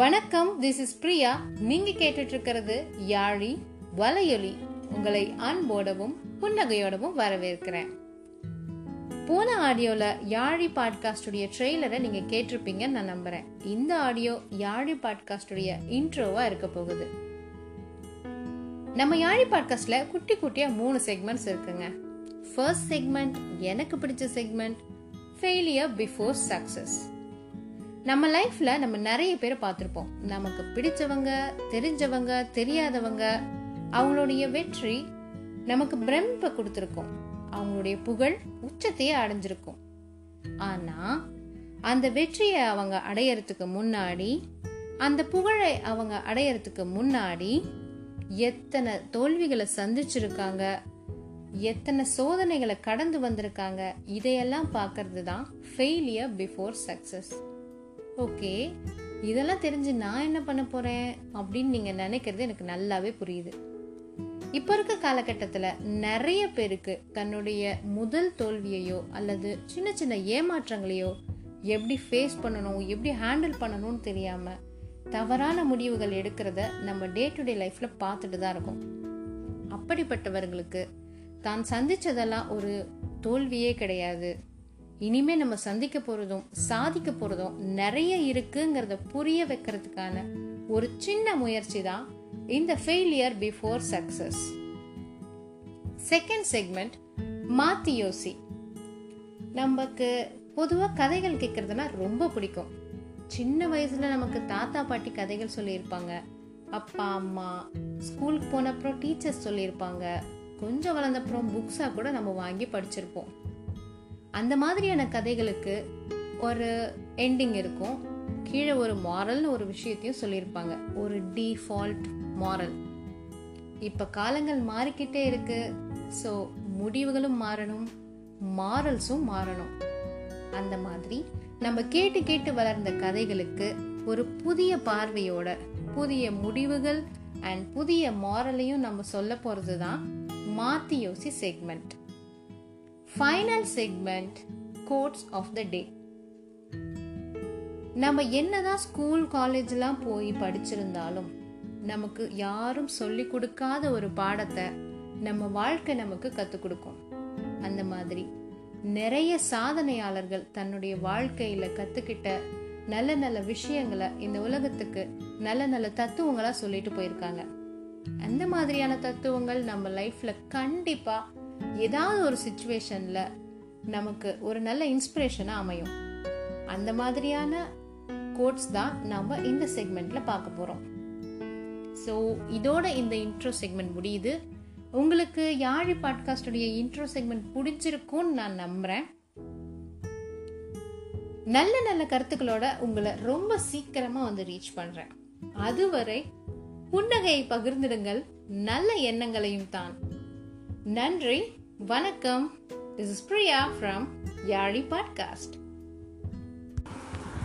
வணக்கம், this is Priya. நீங்க கேட்டுட்டு இருக்கிறது யாழி வலையொலி. உங்களை அன்போடவும் புன்னகையோடவும் வரவேற்கிறேன். போன ஆடியோல யாழி பாட்காஸ்டுடைய ட்ரெய்லரை நீங்க கேட்டிருப்பீங்கன்னு நான் நம்புறேன். இந்த ஆடியோ யாழி பாட்காஸ்டுடைய இன்ட்ரோவா இருக்க போகுது. நம்ம யாழி பாட்காஸ்ட்ல குட்டி குட்டியா 3 செக்மெண்ட்ஸ் இருக்குங்க. ஃபர்ஸ்ட் செக்மெண்ட் எனக்கு பிடிச்ச செக்மெண்ட், ஃபெயிலியர் பிஃபோர் சக்சஸ். நம்ம லைஃப்ல நம்ம நிறைய பேரை பார்த்திருப்போம். நமக்கு பிடிச்சவங்க, தெரிஞ்சவங்க, தெரியாதவங்க, அவங்களுடைய வெற்றி நமக்கு பிரமிப்பை கொடுத்திருக்கும். அவங்களுடைய புகழ் உச்சத்தையே அடைஞ்சிருக்கும். ஆனா அந்த வெற்றியை அவங்க அடையறதுக்கு முன்னாடி, அந்த புகழை அவங்க அடையறதுக்கு முன்னாடி எத்தனை தோல்விகளை சந்திச்சிருக்காங்க, எத்தனை சோதனைகளை கடந்து வந்திருக்காங்க, இதையெல்லாம் பார்க்கறது தான் ஃபெயிலியர் பிஃபோர் சக்சஸ். ஓகே, இதெல்லாம் தெரிஞ்சு நான் என்ன பண்ண போறேன் அப்படின்னு நீங்க நினைக்கிறது எனக்கு நல்லாவே புரியுது. இப்ப இருக்க காலகட்டத்துல நிறைய பேருக்கு தன்னுடைய முதல் தோல்வியையோ அல்லது சின்ன சின்ன ஏமாற்றங்களையோ எப்படி ஃபேஸ் பண்ணணும், எப்படி ஹேண்டில் பண்ணணும்னு தெரியாம தவறான முடிவுகள் எடுக்கிறத நம்ம டே டு டே லைஃப்ல பார்த்துட்டு தான் இருக்கோம். அப்படிப்பட்டவர்களுக்கு தான் சந்திச்சதெல்லாம் ஒரு தோல்வியே கிடையாது, இனிமே நம்ம சந்திக்க போறதும் சாதிக்க போறதும் நிறைய இருக்குங்கிறத புரிய வைக்கிறதுக்கான ஒரு சின்ன முயற்சி தான் இந்த failure before success. Second segment மாத்தி யோசி. நமக்கு பொதுவாக கதைகள் கேட்கறதுனா ரொம்ப பிடிக்கும். சின்ன வயசுல நமக்கு தாத்தா பாட்டி கதைகள் சொல்லியிருப்பாங்க, அப்பா அம்மா, ஸ்கூலுக்கு போன அப்புறம் டீச்சர்ஸ் சொல்லியிருப்பாங்க, கொஞ்சம் வளர்ந்த அப்புறம் புக்ஸா கூட நம்ம வாங்கி படிச்சிருப்போம். அந்த மாதிரியான கதைகளுக்கு ஒரு எண்டிங் இருக்கும், கீழே ஒரு மாரல்னு ஒரு விஷயத்தையும் சொல்லியிருப்பாங்க, ஒரு டிஃபால்ட் மாரல். இப்போ காலங்கள் மாறிக்கிட்டே இருக்கு. ஸோ முடிவுகளும் மாறணும், மாரல்ஸும் மாறணும். அந்த மாதிரி நம்ம கேட்டு கேட்டு வளர்ந்த கதைகளுக்கு ஒரு புதிய பார்வையோட புதிய முடிவுகள் அண்ட் புதிய மாரலையும் நம்ம சொல்ல போகிறது தான் மாத்தி யோசி segment. Final segment quotes of the day. நம்ம என்னதான் ஸ்கூல் காலேஜ்லாம் போய் படிச்சிருந்தாலும் நமக்கு யாரும் சொல்லி கொடுக்காத ஒரு பாடத்தை நம்ம வாழ்க்கை நமக்கு கற்றுக் கொடுக்கும். அந்த மாதிரி நிறைய சாதனையாளர்கள் தன்னுடைய வாழ்க்கையில் கற்றுக்கிட்ட நல்ல நல்ல விஷயங்களை இந்த உலகத்துக்கு நல்ல நல்ல தத்துவங்களா சொல்லிட்டு போயிருக்காங்க. அந்த மாதிரியான தத்துவங்கள் நம்ம லைஃப்ல கண்டிப்பா ஏதாவது ஒரு சிச்சுவேஷன்ல நமக்கு ஒரு நல்ல இன்ஸ்பிரேஷனா அமையும். அந்த மாதிரியான கோட்ஸ் தான் நம்ம இந்த செக்மெண்ட்ல பார்க்க போறோம். ஸோ இதோட இந்த இன்ட்ரோ செக்மெண்ட் முடியுது. உங்களுக்கு யாழி பாட்காஸ்டுடைய இன்ட்ரோ செக்மெண்ட் பிடிச்சிருக்கும்னு நான் நம்புறேன். நல்ல நல்ல கருத்துக்களோட உங்களை ரொம்ப சீக்கிரமா வந்து ரீச் பண்றேன். அதுவரை புன்னகையை பகிர்ந்துடுங்கள், நல்ல எண்ணங்களையும் தான். நன்றி, வணக்கம். This is Priya from Yari Podcast.